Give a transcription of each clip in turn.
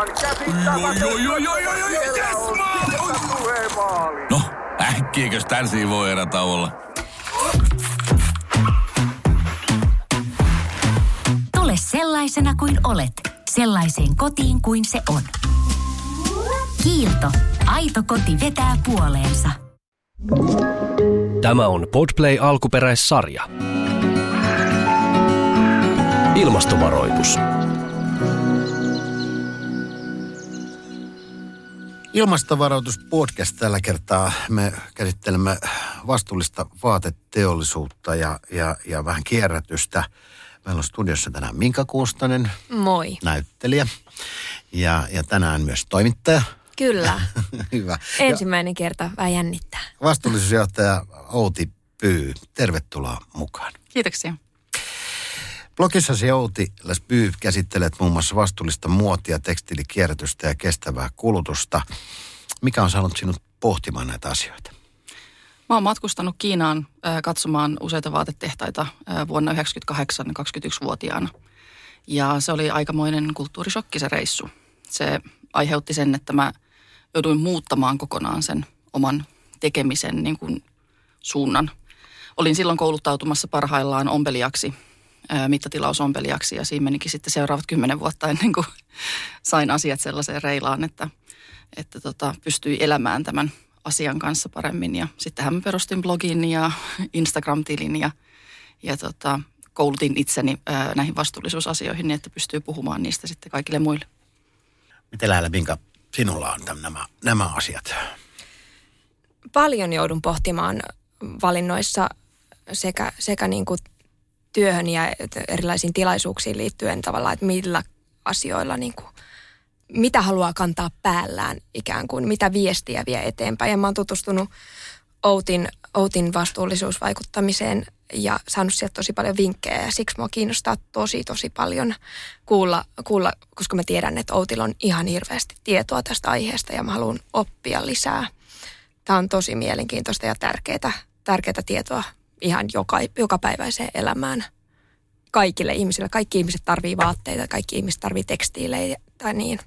aivan käsittämätöntä. Yes, no, äkkiäkös tän siivoo erätauolla? Tule sellaisena kuin olet, sellaiseen kotiin kuin se on. Kiilto. Aito koti vetää puoleensa. Tämä on Podplay alkuperäissarja. Ilmastovaroitus. Ilmastovaroitus podcast tällä kertaa. Me käsittelemme vastuullista vaateteollisuutta ja vähän kierrätystä. Meillä on studiossa tänään Minka Kuustonen. Moi. Näyttelijä. Ja tänään myös toimittaja. Kyllä. Hyvä. Ensimmäinen kerta vähän jännittää. Vastuullisuusjohtaja Outi Pyy, tervetuloa mukaan. Kiitoksia. Blogissasi Outi Les Pyy käsittelet muun muassa vastuullista muotia, tekstiilikierrätystä ja kestävää kulutusta. Mikä on saanut sinut pohtimaan näitä asioita? Mä oon matkustanut Kiinaan katsomaan useita vaatetehtaita vuonna 1998 21-vuotiaana. Ja se oli aikamoinen kulttuurishokki se reissu. Se aiheutti sen, että mä jouduin muuttamaan kokonaan sen oman tekemisen niin kuin suunnan. Olin silloin kouluttautumassa parhaillaan ompelijaksi, mittatilaus-ompelijaksi, ja siinä menikin sitten seuraavat 10 vuotta ennen kuin sain asiat sellaiseen reilaan, että pystyi elämään tämän asian kanssa paremmin. Ja sittenhän mä perustin blogin ja Instagram-tilin ja koulutin itseni näihin vastuullisuusasioihin niin, että pystyy puhumaan niistä sitten kaikille muille. Miten lähellä, Minka, sinulla on nämä asiat? Paljon joudun pohtimaan valinnoissa sekä niin kuin työhön ja erilaisiin tilaisuuksiin liittyen tavallaan, että millä asioilla, niin kuin, mitä haluaa kantaa päällään ikään kuin, mitä viestiä vie eteenpäin. Ja mä oon tutustunut Outin vastuullisuusvaikuttamiseen ja saanut sieltä tosi paljon vinkkejä, ja siksi mua kiinnostaa tosi paljon kuulla, koska mä tiedän, että Outilla on ihan hirveästi tietoa tästä aiheesta ja mä haluan oppia lisää. Tämä on tosi mielenkiintoista ja tärkeää tietoa ihan jokapäiväiseen elämään kaikille ihmisille. Kaikki ihmiset tarvii vaatteita, kaikki ihmiset tarvii tekstiilejä tai niin.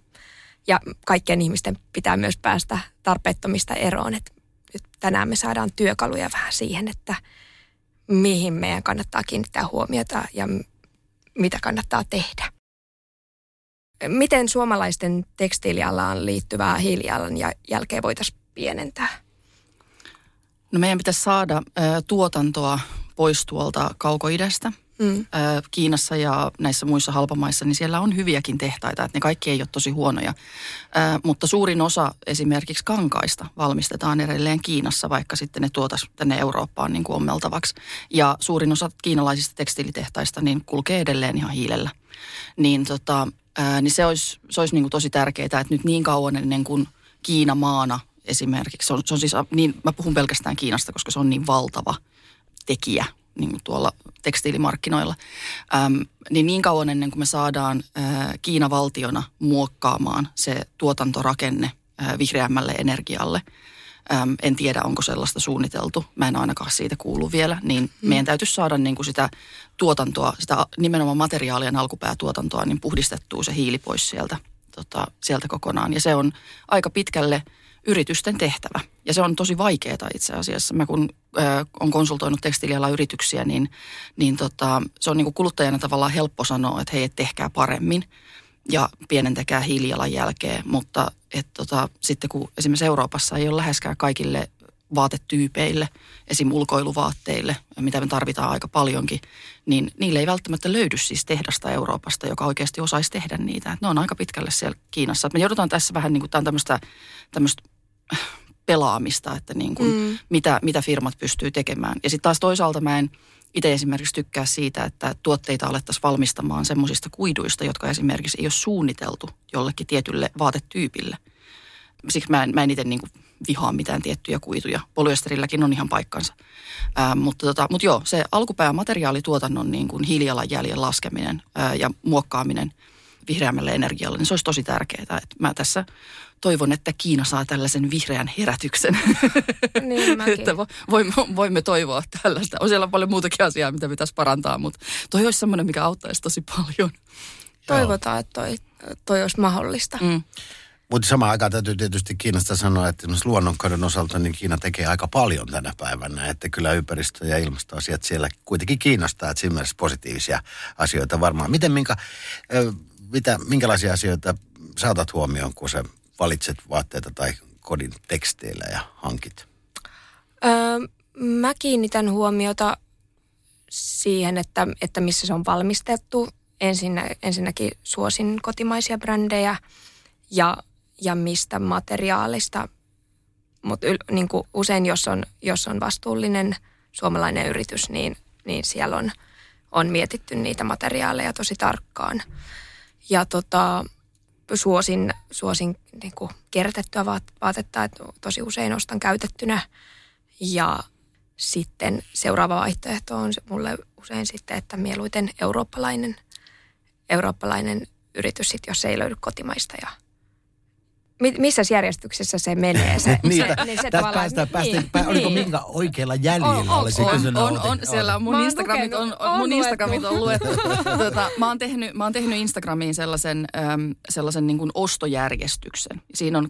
Ja kaikkien ihmisten pitää myös päästä tarpeettomista eroon, että nyt tänään me saadaan työkaluja vähän siihen, että mihin meidän kannattaa kiinnittää huomiota ja mitä kannattaa tehdä. Miten suomalaisten tekstiilialaan liittyvää hiilijalanjälkeä voitaisiin pienentää? No, meidän pitäisi saada tuotantoa pois tuolta Kaukoidästä. Kiinassa ja näissä muissa halpamaissa, niin siellä on hyviäkin tehtaita, että ne kaikki ei ole tosi huonoja. Mutta suurin osa esimerkiksi kankaista valmistetaan edelleen Kiinassa, vaikka sitten ne tuotaisiin tänne Eurooppaan niin kuin ommeltavaksi. Ja suurin osa kiinalaisista tekstiilitehtaista niin kulkee edelleen ihan hiilellä. Niin se olisi niin kuin tosi tärkeää, että nyt niin kauan ennen kuin Kiina maana esimerkiksi, se on siis, niin, mä puhun pelkästään Kiinasta, koska se on niin valtava tekijä niin tuolla tekstiilimarkkinoilla, niin kauan ennen kuin me saadaan Kiina valtiona muokkaamaan se tuotantorakenne vihreämmälle energialle. En tiedä, onko sellaista suunniteltu. Mä en ainakaan siitä kuulu vielä. Niin meidän täytyisi saada niin kuin sitä tuotantoa, sitä nimenomaan materiaalien alkupäätuotantoa, niin puhdistettua se hiili pois sieltä kokonaan. Ja se on aika pitkälle yritysten tehtävä. Ja se on tosi vaikeaa itse asiassa. Mä kun on konsultoinut tekstiilialan yrityksiä, niin se on niin kuin kuluttajana tavallaan helppo sanoa, että hei, tehkää paremmin ja pienentäkää hiilijalanjälkeä. Mutta sitten kun esimerkiksi Euroopassa ei ole läheskään kaikille vaatetyypeille, esim. Ulkoiluvaatteille, mitä me tarvitaan aika paljonkin, niin niille ei välttämättä löydy siis tehdasta Euroopasta, joka oikeasti osaisi tehdä niitä. Et ne on aika pitkälle siellä Kiinassa. Et me joudutaan tässä vähän niin kuin, tämä on tämmöistä pelaamista, että niin kuin, mitä firmat pystyy tekemään. Ja sitten taas toisaalta mä en itse esimerkiksi tykkää siitä, että tuotteita alettaisiin valmistamaan semmoisista kuiduista, jotka esimerkiksi ei ole suunniteltu jollekin tietylle vaatetyypille. Siksi mä en itse niin kuin vihaa mitään tiettyjä kuituja. Polyesterilläkin on ihan paikkansa. Mutta joo, se alkupäämateriaalituotannon niin kuin hiilijalanjäljen laskeminen ja muokkaaminen vihreämmälle energialle, niin se olisi tosi tärkeää. Et mä tässä toivon, että Kiina saa tällaisen vihreän herätyksen. Niin, että voimme toivoa tällaista. On siellä paljon muutakin asiaa, mitä pitäisi parantaa, mutta toi olisi semmoinen, mikä auttaisi tosi paljon. Toivotaan, että toi toi olisi mahdollista. Mm. Mutta samaan aikaan täytyy tietysti Kiinasta sanoa, että luonnonkadon osalta niin Kiina tekee aika paljon tänä päivänä. Että kyllä ympäristö- ja ilmastoasiat siellä kuitenkin kiinnostaa, että siinä mielessä positiivisia asioita varmaan. Miten, minkälaisia asioita saatat huomioon, kun sä valitset vaatteita tai kodin teksteillä ja hankit? Mä kiinnitän huomiota siihen, että missä se on valmistettu. Ensinnäkin suosin kotimaisia brändejä ja mistä materiaalista, mutta niin usein jos on vastuullinen suomalainen yritys, niin siellä on mietitty niitä materiaaleja tosi tarkkaan. Ja suosin niin kuin kierrätettyä vaatetta, että tosi usein ostan käytettynä. Ja sitten seuraava vaihtoehto on mulle usein sitten, että mieluiten eurooppalainen yritys, sit, jos ei löydy kotimaista. Ja missä järjestyksessä se menee? Oliko Minka oikealla jäljellä? On, siellä on. Mun Instagramit on luettu. Mä oon tehnyt Instagramiin sellaisen niin kuin ostojärjestyksen. Siinä on,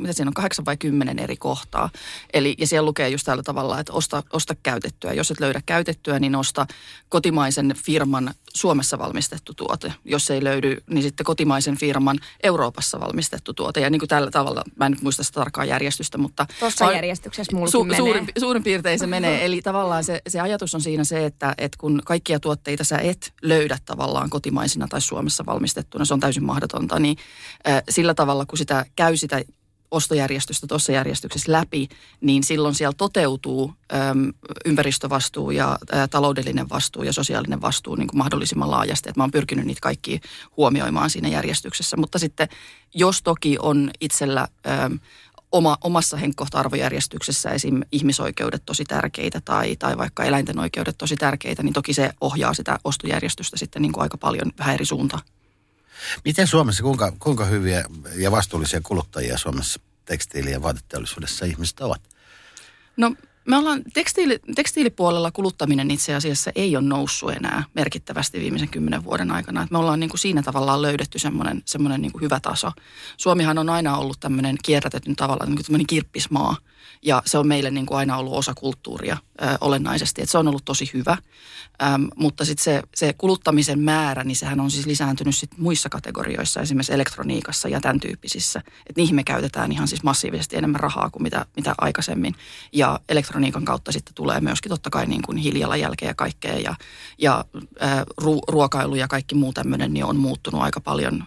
mitä siinä on, 8 vai 10 eri kohtaa. Eli, ja siellä lukee just tällä tavalla, että osta käytettyä. Jos et löydä käytettyä, niin osta kotimaisen firman Suomessa valmistettu tuote. Jos ei löydy, niin sitten kotimaisen firman Euroopassa valmistettu tuote. Ja niin kuin tällä tavalla, mä en nyt muista sitä tarkkaa järjestystä, mutta tuossa järjestyksessä mullakin menee. Suurin piirtein se menee. Eli tavallaan se ajatus on siinä se, että kun kaikkia tuotteita sä et löydä tavallaan kotimaisina tai Suomessa valmistettuna, se on täysin mahdotonta, niin sillä tavalla, kun sitä käy sitä ostojärjestystä tuossa järjestyksessä läpi, niin silloin siellä toteutuu ympäristövastuu ja taloudellinen vastuu ja sosiaalinen vastuu niin kuin mahdollisimman laajasti. Et mä oon pyrkinyt niitä kaikki huomioimaan siinä järjestyksessä. Mutta sitten, jos toki on itsellä omassa henkkohta-arvojärjestyksessä esim. Ihmisoikeudet tosi tärkeitä tai vaikka eläinten oikeudet tosi tärkeitä, niin toki se ohjaa sitä ostojärjestystä sitten niin kuin aika paljon vähän eri suuntaan. Miten Suomessa, kuinka hyviä ja vastuullisia kuluttajia Suomessa tekstiili- ja vaateteollisuudessa ihmiset ovat? No me ollaan tekstiilipuolella kuluttaminen itse asiassa ei ole noussut enää merkittävästi viimeisen 10 vuoden aikana. Et me ollaan niin kuin siinä tavallaan löydetty semmoinen niin kuin hyvä taso. Suomihan on aina ollut tämmöinen kierrätetyn tavalla, niin kuin tämmöinen kirppismaa. Ja se on meille niin kuin aina ollut osa kulttuuria olennaisesti, että se on ollut tosi hyvä. Mutta sitten se kuluttamisen määrä, niin sehän on siis lisääntynyt sit muissa kategorioissa, esimerkiksi elektroniikassa ja tämän tyyppisissä. Että niihin me käytetään ihan siis massiivisesti enemmän rahaa kuin mitä aikaisemmin. Ja elektroniikan kautta sitten tulee myöskin totta kai niin kuin hiilijalanjälkeä ja kaikkea. Ja ruokailu ja kaikki muu tämmöinen niin on muuttunut aika paljon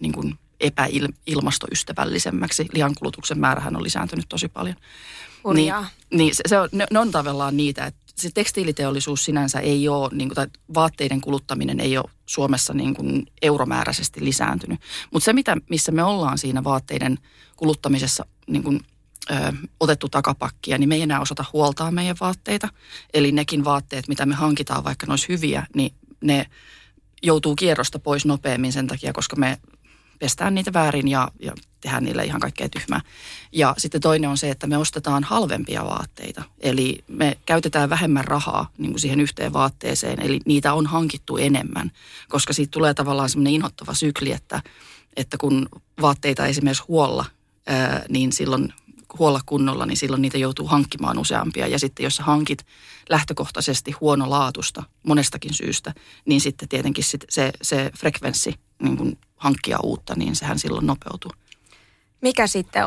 niin kuin epäilmastoystävällisemmäksi. Lihankulutuksen määrähän on lisääntynyt tosi paljon. Niin ne on tavallaan niitä, että se tekstiiliteollisuus sinänsä ei ole, niin kuin, tai vaatteiden kuluttaminen ei ole Suomessa niin kuin euromääräisesti lisääntynyt. Mutta se, missä me ollaan siinä vaatteiden kuluttamisessa niin kuin, otettu takapakkia, niin me ei enää osata huoltaa meidän vaatteita. Eli nekin vaatteet, mitä me hankitaan, vaikka ne olisi hyviä, niin ne joutuu kierrosta pois nopeammin sen takia, koska me pestään niitä väärin ja tehdään niille ihan kaikkea tyhmää. Ja sitten toinen on se, että me ostetaan halvempia vaatteita. Eli me käytetään vähemmän rahaa niin kuin siihen yhteen vaatteeseen. Eli niitä on hankittu enemmän, koska siitä tulee tavallaan semmoinen inhottava sykli, että kun vaatteita esimerkiksi huolla kunnolla, niin silloin niitä joutuu hankkimaan useampia. Ja sitten jos hankit lähtökohtaisesti huonolaatusta monestakin syystä, niin sitten tietenkin se frekvenssi niin kun hankkia uutta, niin sehän silloin nopeutuu. Mikä sitten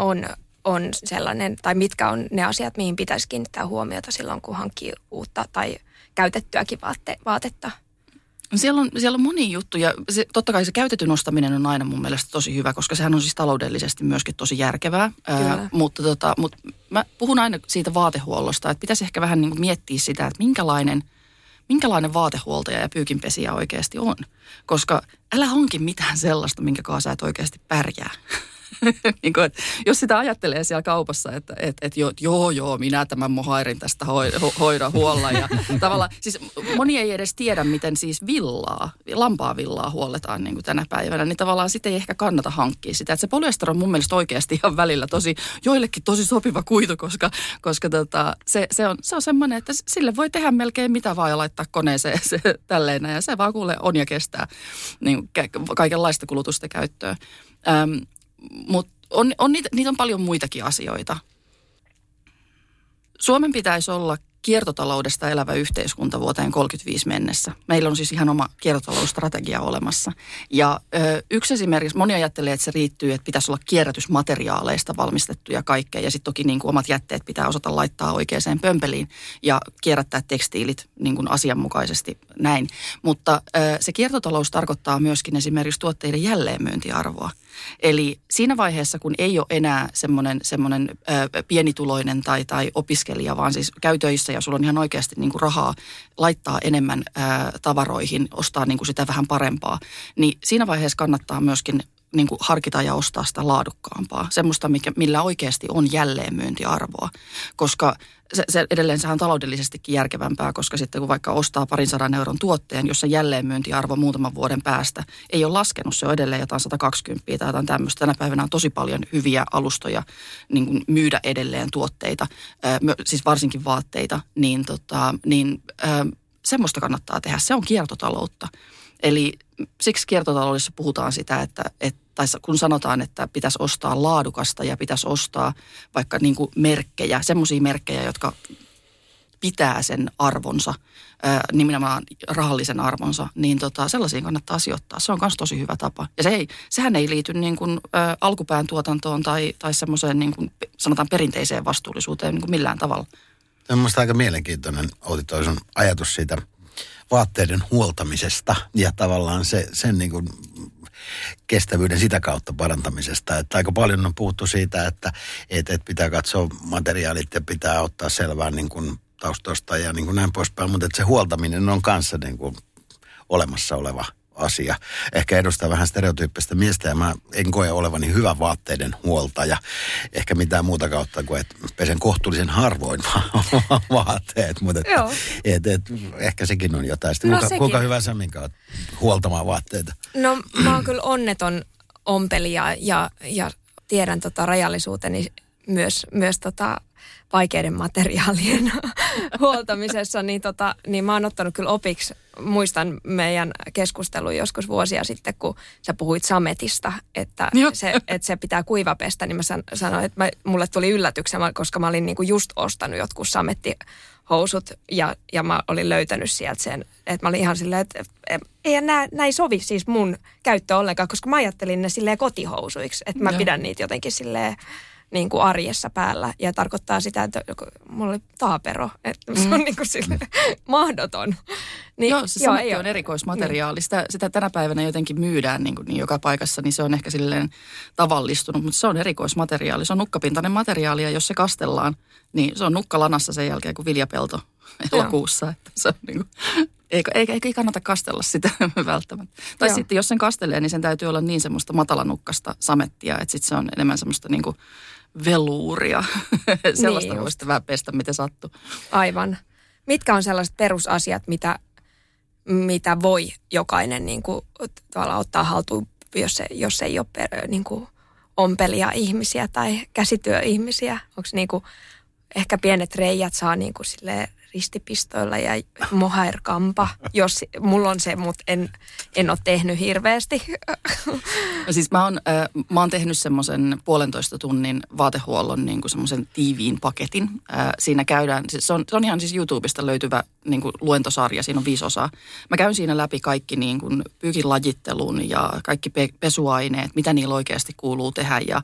on sellainen, tai mitkä on ne asiat, mihin pitäisi kiinnittää huomiota silloin, kun hankkii uutta tai käytettyäkin vaatetta? Siellä on monia juttuja. Totta kai se käytetyn ostaminen on aina mun mielestä tosi hyvä, koska sehän on siis taloudellisesti myöskin tosi järkevää. Mutta mä puhun aina siitä vaatehuollosta, että pitäisi ehkä vähän niin kuin miettiä sitä, että minkälainen vaatehuoltaja ja pyykinpesijä oikeasti on. Koska älä hanki mitään sellaista, minkä kanssa sä et oikeasti pärjää. niin kuin, jos sitä ajattelee siellä kaupassa, että joo, minä tämän mohairin tästä hoida huolla. Ja tavallaan, siis moni ei edes tiedä, miten siis lampaavillaa huolletaan niin kuin tänä päivänä, niin tavallaan sitten ei ehkä kannata hankkia sitä. Että se polyester on mun mielestä oikeasti ihan välillä joillekin tosi sopiva kuitu, koska se on semmoinen, että sille voi tehdä melkein mitä vaan ja laittaa koneeseen se tälleen. Ja se vaan kuulee on ja kestää niin kaikenlaista kulutusta käyttöön. Mutta niitä on paljon muitakin asioita. Suomen pitäisi olla kiertotaloudesta elävä yhteiskunta vuoteen 35 mennessä. Meillä on siis ihan oma kiertotalousstrategia olemassa. Ja yksi esimerkiksi, moni ajattelee, että se riittyy, että pitäisi olla kierrätysmateriaaleista valmistettuja kaikkea. Ja sitten toki niin kuin omat jätteet pitää osata laittaa oikeaan pömpeliin ja kierrättää tekstiilit niin kuin asianmukaisesti näin. Mutta se kiertotalous tarkoittaa myöskin esimerkiksi tuotteiden jälleenmyyntiarvoa. Eli siinä vaiheessa, kun ei ole enää semmoinen pienituloinen tai opiskelija, vaan siis käy töissä ja sulla on ihan oikeasti niin kuin rahaa laittaa enemmän tavaroihin, ostaa niin kuin sitä vähän parempaa, niin siinä vaiheessa kannattaa myöskin niin kuin harkita ja ostaa sitä laadukkaampaa. Semmoista, millä oikeasti on jälleenmyyntiarvoa, koska se edelleen sehän on taloudellisestikin järkevämpää, koska sitten kun vaikka ostaa 200 euron tuotteen, jossa jälleenmyyntiarvo muutaman vuoden päästä ei ole laskenut, se on edelleen jotain 120 tai jotain tämmöistä. Tänä päivänä on tosi paljon hyviä alustoja niin kuin myydä edelleen tuotteita, siis varsinkin vaatteita, niin semmoista kannattaa tehdä. Se on kiertotaloutta. Eli siksi kiertotaloudessa puhutaan sitä, että kun sanotaan, että pitäisi ostaa laadukasta ja pitäisi ostaa vaikka niin kuin merkkejä, semmoisia merkkejä, jotka pitää sen arvonsa, nimenomaan rahallisen arvonsa, niin sellaisiin kannattaa sijoittaa. Se on myös tosi hyvä tapa. Ja sehän ei liity niin kuin, alkupään tuotantoon tai semmoiseen niin kuin, sanotaan perinteiseen vastuullisuuteen niin kuin millään tavalla. Se on minusta aika mielenkiintoinen, Outi, toi sun ajatus siitä vaatteiden huoltamisesta ja tavallaan sen niin kuin kestävyyden sitä kautta parantamisesta. Että aika paljon on puhuttu siitä, että pitää katsoa materiaalit ja pitää ottaa selvää niin kuin taustoista ja niin kuin näin poispäin, mutta että se huoltaminen on kanssa niin kuin olemassa oleva asia. Ehkä edustaa vähän stereotyyppistä miestä ja mä en koe olevani hyvä vaatteiden huoltaja. Ehkä mitään muuta kautta kuin, että pesen kohtuullisen harvoin vaatteet, mutta ehkä sekin on jotain. Kuinka hyvä sä, Minka, oot huoltamaan vaatteita? No mä oon kyllä onneton ompeli ja tiedän rajallisuuteni myös vaikeiden materiaalien huoltamisessa, niin mä oon ottanut kyllä opiksi. Muistan meidän keskustelun joskus vuosia sitten, kun sä puhuit sametista, että se pitää kuivapestä, niin mä sanoin, että mulle tuli yllätyksenä, koska mä olin niinku just ostanut jotkut samettihousut ja mä olin löytänyt sieltä sen, että mä olin ihan silleen, että ei sovi siis mun käyttöön ollenkaan, koska mä ajattelin ne silleen kotihousuiksi, että mä pidän niitä jotenkin silleen niin kuin arjessa päällä ja tarkoittaa sitä, että mulla oli taapero, että se on niin kuin silleen mahdoton. Niin, joo, se sametti on erikoismateriaali. Sitä tänä päivänä jotenkin myydään niin joka paikassa, niin se on ehkä silleen tavallistunut, mutta se on erikoismateriaali. Se on nukkapintainen materiaali ja jos se kastellaan, niin se on nukkalanassa sen jälkeen kuin viljapelto elokuussa. Että se on niin kuin, ei kannata kastella sitä välttämättä. Tai sitten jos sen kastelee, niin sen täytyy olla niin semmoista matalanukkasta samettia, että sitten se on enemmän semmoista niin kuin veluuria. Sellaista voi sitten vähän pestä, miten sattuu. Aivan. Mitkä on sellaiset perusasiat, mitä voi jokainen niin kuin, ottaa haltuun, jos ei ole niin kuin, ompelia ihmisiä tai käsityöihmisiä? Onko niin kuin, ehkä pienet reijät saa niin kuin, silleen, ristipistoilla ja mohairkampa, jos mulla on se, mutta en ole tehnyt hirveästi. Siis mä oon tehnyt semmoisen 1,5 tunnin vaatehuollon niin kuin semmoisen tiiviin paketin. Siinä käydään, se on ihan siis YouTubesta löytyvä niin kuin luentosarja, siinä on 5 osaa. Mä käyn siinä läpi kaikki niin kuin pyykin lajittelun ja kaikki pesuaineet, mitä niillä oikeasti kuuluu tehdä ja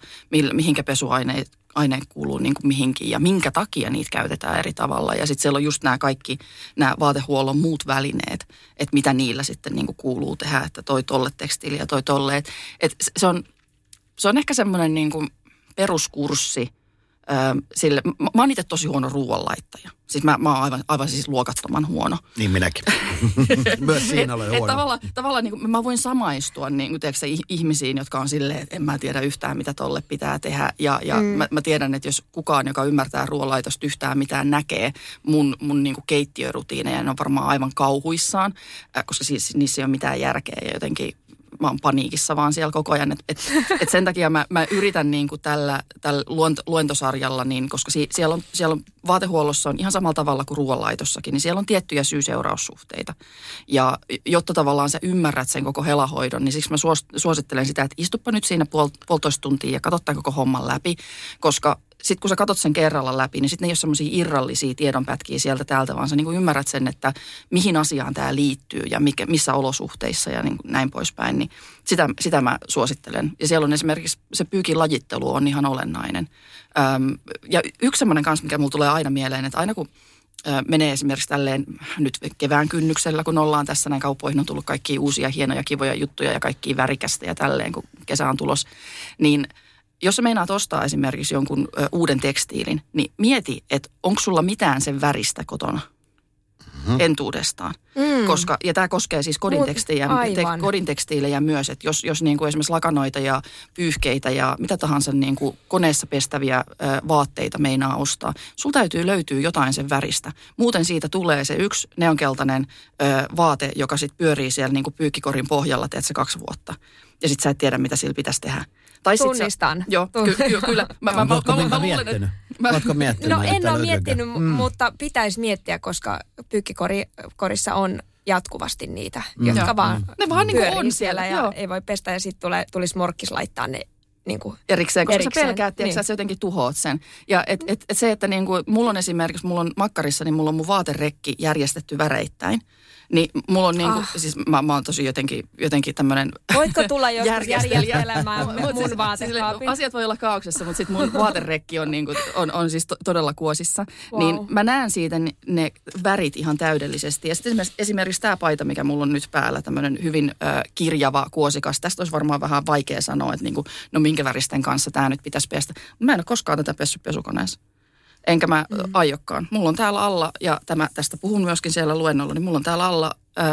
mihinkä pesuaineet aineen kuuluu niin kuin mihinkin ja minkä takia niitä käytetään eri tavalla. Ja sitten siellä on just nämä kaikki, nämä vaatehuollon muut välineet, että mitä niillä sitten niin kuin kuuluu tehdä, että toi tolle tekstiili ja toi tolle. Et se on ehkä semmoinen niin kuin peruskurssi sille, mä oon itse tosi huono ruoanlaittaja. Siis mä oon aivan siis luokattoman huono. Niin minäkin. Myös siinä olen huono. Tavallaan niin kuin, mä voin samaistua niin, tiedätkö, ihmisiin, jotka on silleen, että en mä tiedä yhtään, mitä tolle pitää tehdä. Ja mä tiedän, että jos kukaan, joka ymmärtää ruoanlaitosta yhtään mitään, näkee mun niin kuin keittiörutiineja, ne on varmaan aivan kauhuissaan, koska siis niissä ei ole mitään järkeä ja jotenkin mä oon paniikissa vaan siellä koko ajan. Et sen takia mä yritän niin kuin tällä luentosarjalla, niin, koska siellä on vaatehuollossa on ihan samalla tavalla kuin ruoanlaitossakin, niin siellä on tiettyjä syy-seuraussuhteita. Ja jotta tavallaan sä ymmärrät sen koko helahoidon, niin siksi mä suosittelen sitä, että istuppa nyt siinä puolitoista tuntia ja katso tämän koko homman läpi, koska sitten kun sä katot sen kerralla läpi, niin sitten ne ei ole semmoisia irrallisia tiedonpätkiä sieltä täältä, vaan sä niin kuin ymmärrät sen, että mihin asiaan tämä liittyy ja missä olosuhteissa ja niin kuin näin poispäin. Niin sitä mä suosittelen. Ja siellä on esimerkiksi se pyykin lajittelu on ihan olennainen. Ja yksi semmoinen kanssa, mikä mulla tulee aina mieleen, että aina kun menee esimerkiksi tälleen nyt kevään kynnyksellä, kun ollaan tässä näin kaupoihin, on tullut kaikkia uusia hienoja kivoja juttuja ja kaikkia värikästä ja tälleen, kun kesä on tulos, niin jos sä meinaat ostaa esimerkiksi jonkun uuden tekstiilin, niin mieti, että onko sulla mitään sen väristä kotona entuudestaan. Koska, ja tämä koskee siis kodintekstiilejä myös, että jos niin kuin esimerkiksi lakanoita ja pyyhkeitä ja mitä tahansa niin kuin koneessa pestäviä vaatteita meinaa ostaa, sulla täytyy löytyä jotain sen väristä. Muuten siitä tulee se yksi neonkeltainen vaate, joka sitten pyörii siellä niin kuin pyykkikorin pohjalla, teet se 2 vuotta. Ja sitten sä et tiedä, mitä sillä pitäisi tehdä. Tai tunnistan. Joo, kyllä. Oletko miettinyt? No en ole miettinyt, mutta pitäisi miettiä, koska pyykkikorissa on jatkuvasti niitä, jotka vaan ne vaan niin kuin on siellä ja ei voi pestä ja sitten tulisi morkkis laittaa ne niin kuin erikseen. Koska sä pelkäät, tiedätkö, että sä jotenkin tuhoat sen. Ja et se, että niin kuin, mulla on esimerkiksi, mulla on makkarissa, niin mulla on mun vaaterekki järjestetty väreittäin. Niin mulla on niinku, siis mä oon tosi jotenkin tämmönen voitko tulla joskus järjestelemään mun vaatekaapin? Asiat voi olla kaauksessa, mutta sit mun vaaterekki on niinku, on siis todella kuosissa. Wow. Niin mä näen siitä ne värit ihan täydellisesti. Ja sitten esimerkiksi tää paita, mikä mulla on nyt päällä, tämmönen hyvin kirjava kuosikas. Tästä olisi varmaan vähän vaikea sanoa, että niinku, no minkä väristen kanssa tää nyt pitäisi pestä. Mä en ole koskaan tätä pessyt pesukoneessa. Enkä mä aiokkaan. Mulla on täällä alla, ja tästä puhun myöskin siellä luennolla, niin mulla on täällä alla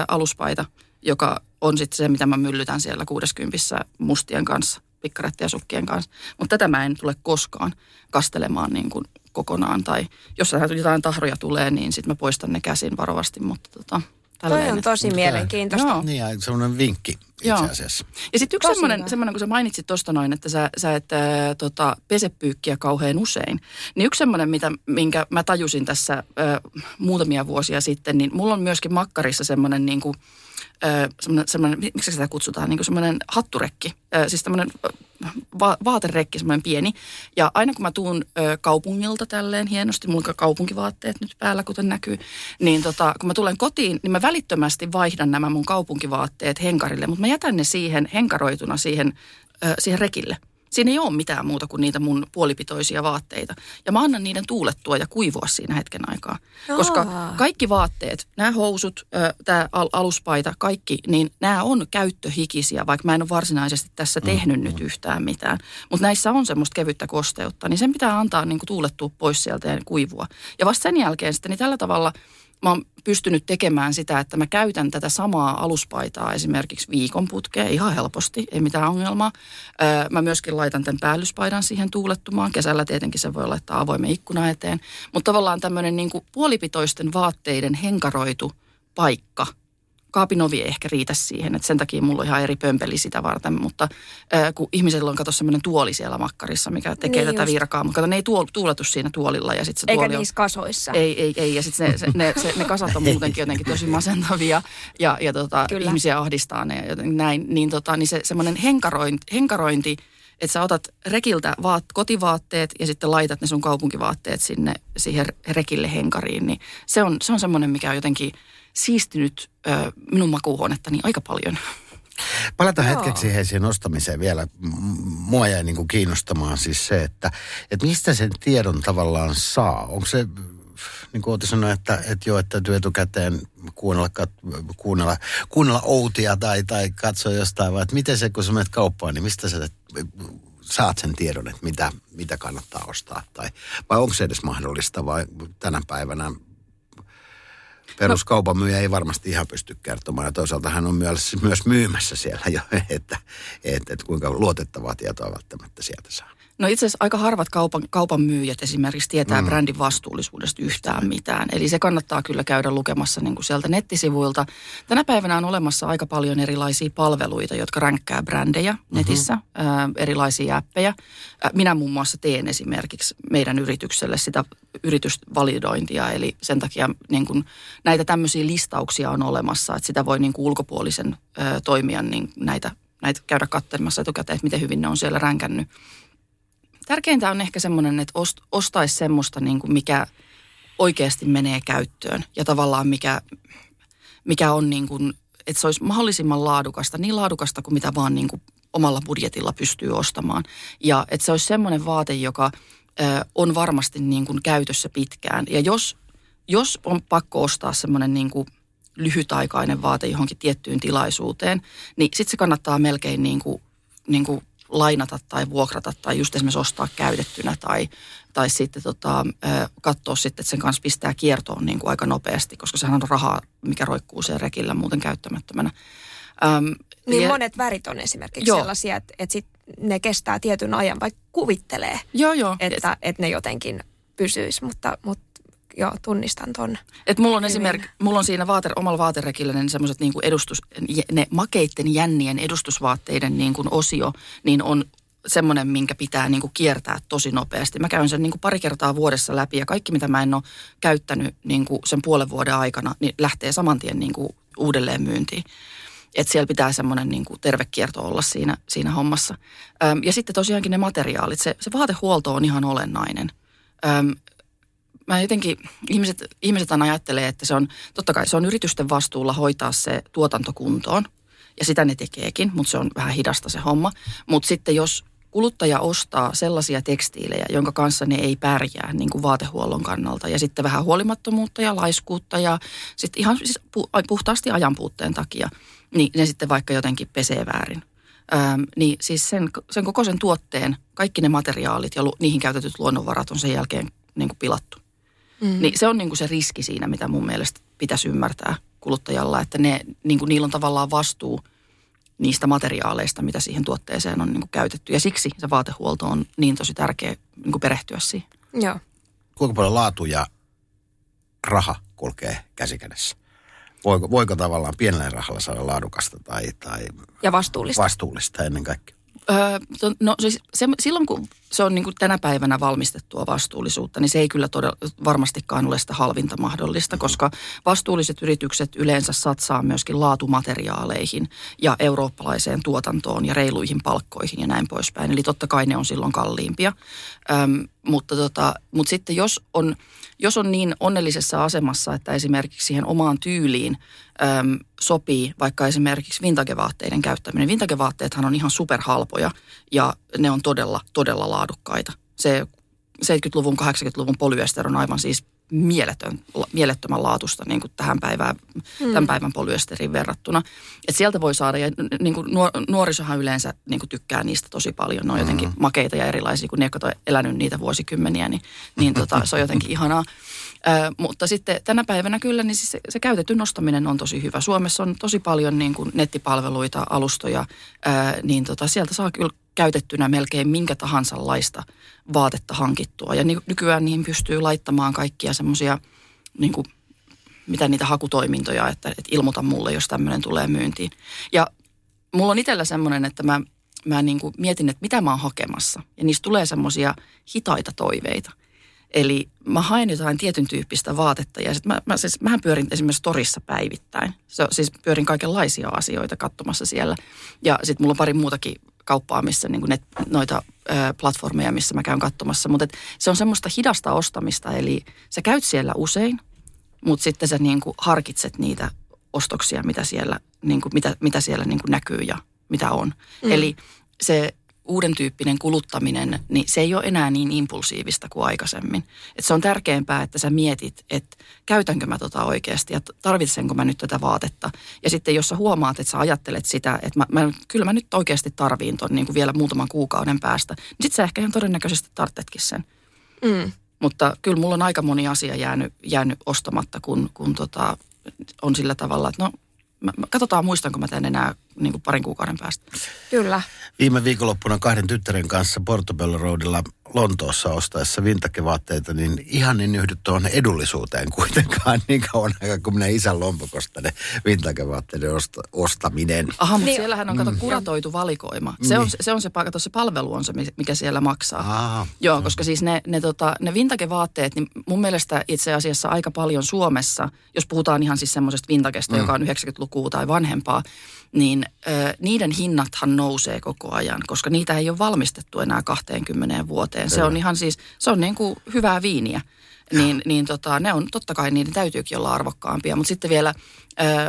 aluspaita, joka on sitten se, mitä mä myllytän siellä 60 mustien kanssa, pikkarettien ja sukkien kanssa. Mutta tätä mä en tule koskaan kastelemaan niin kuin kokonaan. Tai jos jotain tahroja tulee, niin sitten mä poistan ne käsin varovasti, mutta toi on tosi mielenkiintoista. Joo. Niin, ja semmoinen vinkki itse asiassa. Joo. Ja sitten yksi semmoinen, kun sä mainitsit tuosta noin, että sä et pese pyykkiä kauhean usein, niin yksi semmoinen, minkä mä tajusin tässä muutamia vuosia sitten, niin mulla on myöskin makkarissa semmoinen niin kuin, semmoinen, miksi sitä kutsutaan, niin kuin semmoinen hatturekki, siis tämmöinen vaaterekki, semmoinen pieni. Ja aina kun mä tuun kaupungilta tälleen hienosti, mulla on kaupunkivaatteet nyt päällä, kuten näkyy, niin kun mä tulen kotiin, niin mä välittömästi vaihdan nämä mun kaupunkivaatteet henkarille, mutta mä jätän ne siihen henkaroituna siihen rekille. Siinä ei ole mitään muuta kuin niitä mun puolipitoisia vaatteita. Ja mä annan niiden tuulettua ja kuivua siinä hetken aikaa. Jaa. Koska kaikki vaatteet, nämä housut, tämä aluspaita, kaikki, niin nämä on käyttöhikisiä, vaikka mä en ole varsinaisesti tässä tehnyt nyt yhtään mitään. Mutta näissä on semmoista kevyttä kosteutta, niin sen pitää antaa niin kuin tuulettua pois sieltä ja kuivua. Ja vasta sen jälkeen sitten niin tällä tavalla mä oon pystynyt tekemään sitä, että mä käytän tätä samaa aluspaitaa esimerkiksi viikon putkeen ihan helposti, ei mitään ongelmaa. Mä myöskin laitan tämän päällyspaidan siihen tuulettumaan. Kesällä tietenkin se voi laittaa avoimen ikkunan eteen. Mutta tavallaan tämmöinen niin kuin puolipitoisten vaatteiden henkaroitu paikka. Kaapin ovi ei ehkä riitä siihen, että sen takia mulla on ihan eri pömpeli sitä varten, mutta kun ihmisellä on kato semmoinen tuoli siellä makkarissa, mikä tekee niin tätä virkaa, mutta kato, ne ei tuuletu siinä tuolilla. Ja sit se eikä tuoli niissä kasoissa. Ei, ja sitten ne kasat on muutenkin jotenkin tosi masentavia ja ihmisiä ahdistaa ne ja jotenkin näin, niin, niin se semmoinen henkarointi, että sä otat rekiltä kotivaatteet ja sitten laitat ne sun kaupunkivaatteet sinne siihen rekille henkariin, niin se on semmoinen, mikä on jotenkin siistynyt minun makuuhuonettani aika paljon. Palataan hetkeksi siihen ostamiseen vielä. Mua jäi niin kuin kiinnostamaan siis se, että mistä sen tiedon tavallaan saa. Onko se, niin kuin Outi sanoi, että etukäteen kuunnella Outia tai katsoa jostain, vai että miten se, kun sä menet kauppaan, niin mistä sä saat sen tiedon, että mitä kannattaa ostaa, tai vai onko se edes mahdollista, vai tänä päivänä peruskaupan myyjä ei varmasti ihan pysty kertomaan, ja toisaalta hän on myös myymässä siellä jo, että kuinka luotettavaa tietoa välttämättä sieltä saa. No itse asiassa aika harvat kaupan myyjät esimerkiksi tietää brändin vastuullisuudesta yhtään mitään. Eli se kannattaa kyllä käydä lukemassa niin kuin sieltä nettisivuilta. Tänä päivänä on olemassa aika paljon erilaisia palveluita, jotka ränkkää brändejä netissä, erilaisia appeja. Minä muun muassa teen esimerkiksi meidän yritykselle sitä yritysvalidointia, eli sen takia niin kuin näitä tämmöisiä listauksia on olemassa, että sitä voi niin kuin ulkopuolisen toimijan niin näitä käydä katselemassa etukäteen, että miten hyvin ne on siellä ränkännyt. Tärkeintä on ehkä semmoinen, että ostaisi semmoista, niin kuin mikä oikeasti menee käyttöön ja tavallaan mikä on, niin kuin, että se olisi mahdollisimman laadukasta, niin laadukasta kuin mitä vaan niin kuin omalla budjetilla pystyy ostamaan. Ja että se olisi semmoinen vaate, joka on varmasti niin kuin käytössä pitkään. Ja jos on pakko ostaa semmoinen niin kuin lyhytaikainen vaate johonkin tiettyyn tilaisuuteen, niin sitten se kannattaa melkein niin kuin lainata tai vuokrata tai just esimerkiksi ostaa käytettynä tai sitten katsoa sitten, että sen kanssa pistää kiertoon niin kuin aika nopeasti, koska sehän on rahaa, mikä roikkuu sen rekillä muuten käyttämättömänä. Niin monet värit on esimerkiksi sellaisia, että sit ne kestää tietyn ajan, vaikka kuvittelee, että ne jotenkin pysyisi, mutta joo, tunnistan ton. Et mulla on esimerkiksi, mulla on siinä omalla vaaterekillä ne semmoiset niinku ne makeitten jännien edustusvaatteiden niinku osio, niin on semmoinen, minkä pitää niinku kiertää tosi nopeasti. Mä käyn sen niinku pari kertaa vuodessa läpi ja kaikki, mitä mä en ole käyttänyt niinku sen puolen vuoden aikana, niin lähtee saman tien niinku uudelleen myyntiin. Että siellä pitää semmoinen niinku terve kierto olla siinä hommassa. Ja sitten tosiaankin ne materiaalit. Se vaatehuolto on ihan olennainen. Mä jotenkin, ihmiset aina ajattelee, että se on, totta kai se on yritysten vastuulla hoitaa se tuotantokuntoon, ja sitä ne tekeekin, mutta se on vähän hidasta se homma. Mutta sitten jos kuluttaja ostaa sellaisia tekstiilejä, jonka kanssa ne ei pärjää niin kuin vaatehuollon kannalta, ja sitten vähän huolimattomuutta ja laiskuutta, ja sitten ihan siis puhtaasti ajanpuutteen takia, niin ne sitten vaikka jotenkin pesee väärin. Niin siis sen koko sen tuotteen, kaikki ne materiaalit ja niihin käytetyt luonnonvarat on sen jälkeen niin kuin pilattu. Niin se on niin kuin se riski siinä, mitä mun mielestä pitäisi ymmärtää kuluttajalla, että niin kuin niillä on tavallaan vastuu niistä materiaaleista, mitä siihen tuotteeseen on niin kuin käytetty. Ja siksi se vaatehuolto on niin tosi tärkeä niin kuin perehtyä siihen. Joo. Kuinka paljon laatu ja raha kulkee käsikädessä? Voiko tavallaan pienellä rahalla saada laadukasta tai ja vastuullista ennen kaikkea? No siis silloin, kun se on niin kuin tänä päivänä valmistettua vastuullisuutta, niin se ei kyllä varmastikaan ole sitä halvinta mahdollista, koska vastuulliset yritykset yleensä satsaa myöskin laatumateriaaleihin ja eurooppalaiseen tuotantoon ja reiluihin palkkoihin ja näin poispäin. Eli totta kai ne on silloin kalliimpia, mutta sitten jos on niin onnellisessa asemassa, että esimerkiksi siihen omaan tyyliin sopii vaikka esimerkiksi vintagevaatteiden käyttäminen. Vintagevaatteethan on ihan superhalpoja ja ne on todella, todella laadukkaita. Se 70-luvun, 80-luvun polyester on aivan siis mielettömän laatusta niin kuin tämän päivän polyesteriin verrattuna. Et sieltä voi saada, ja niin kuin nuorisohan yleensä niin kuin tykkää niistä tosi paljon. Ne on jotenkin makeita ja erilaisia, kun ne ovat elänyt niitä vuosikymmeniä, niin se on jotenkin ihanaa. Mutta sitten tänä päivänä kyllä, niin siis se käytetty nostaminen on tosi hyvä. Suomessa on tosi paljon niin kuin nettipalveluita, alustoja, niin sieltä saa kyllä käytettynä melkein minkä tahansa laista vaatetta hankittua. Ja nykyään niihin pystyy laittamaan kaikkia semmoisia, niin kuin, mitä niitä hakutoimintoja, että ilmoita mulle, jos tämmöinen tulee myyntiin. Ja mulla on itsellä semmoinen, että mä niin kuin mietin, että mitä mä oon hakemassa. Ja niistä tulee semmoisia hitaita toiveita. Eli mä haen jotain tietyn tyyppistä vaatetta ja sitten mähän pyörin esimerkiksi torissa päivittäin. Siis pyörin kaikenlaisia asioita katsomassa siellä. Ja sitten mulla on pari muutakin kauppaa, missä niin kuin noita platformeja, missä mä käyn katsomassa. Mutta se on semmoista hidasta ostamista, eli sä käyt siellä usein, mutta sitten sä niin kuin harkitset niitä ostoksia, mitä siellä, niin kuin, mitä siellä niin kuin näkyy ja mitä on. Eli se uuden tyyppinen kuluttaminen, niin se ei ole enää niin impulsiivista kuin aikaisemmin. Et se on tärkeämpää, että sä mietit, että käytänkö mä tota oikeasti ja tarvitsenko mä nyt tätä vaatetta. Ja sitten jos sä huomaat, että sä ajattelet sitä, että kyllä mä nyt oikeasti tarviin ton niin kuin vielä muutaman kuukauden päästä, niin sitten sä ehkä ihan todennäköisesti tarvitsetkin sen. Mm. Mutta kyllä mulla on aika moni asia jäänyt ostamatta, kun on sillä tavalla, että no, katsotaan, muistanko mä tämän enää niin kuin parin kuukauden päästä. Kyllä. Viime viikonloppuna 2 tyttären kanssa Portobello Roadilla Lontoossa ostaessa vintagevaatteita, niin ihan en yhdy tuohon edullisuuteen kuitenkaan niin kauan aikaa, kun minä isän lompakosta ne vintagevaatteiden ostaminen. Aha, mutta niin, siellähän on kuratoitu valikoima. Se on, se palvelu on se, mikä siellä maksaa. Aha. Joo, koska siis ne vintagevaatteet, niin mun mielestä itse asiassa aika paljon Suomessa, jos puhutaan ihan siis semmoisesta vintagesta, joka on 90-lukua tai vanhempaa, niin niiden hinnathan nousee koko ajan, koska niitä ei ole valmistettu enää 20 vuoteen. Se on ihan siis, se on niin kuin hyvää viiniä. Niin, ne on, totta kai niiden täytyykin olla arvokkaampia, mutta sitten vielä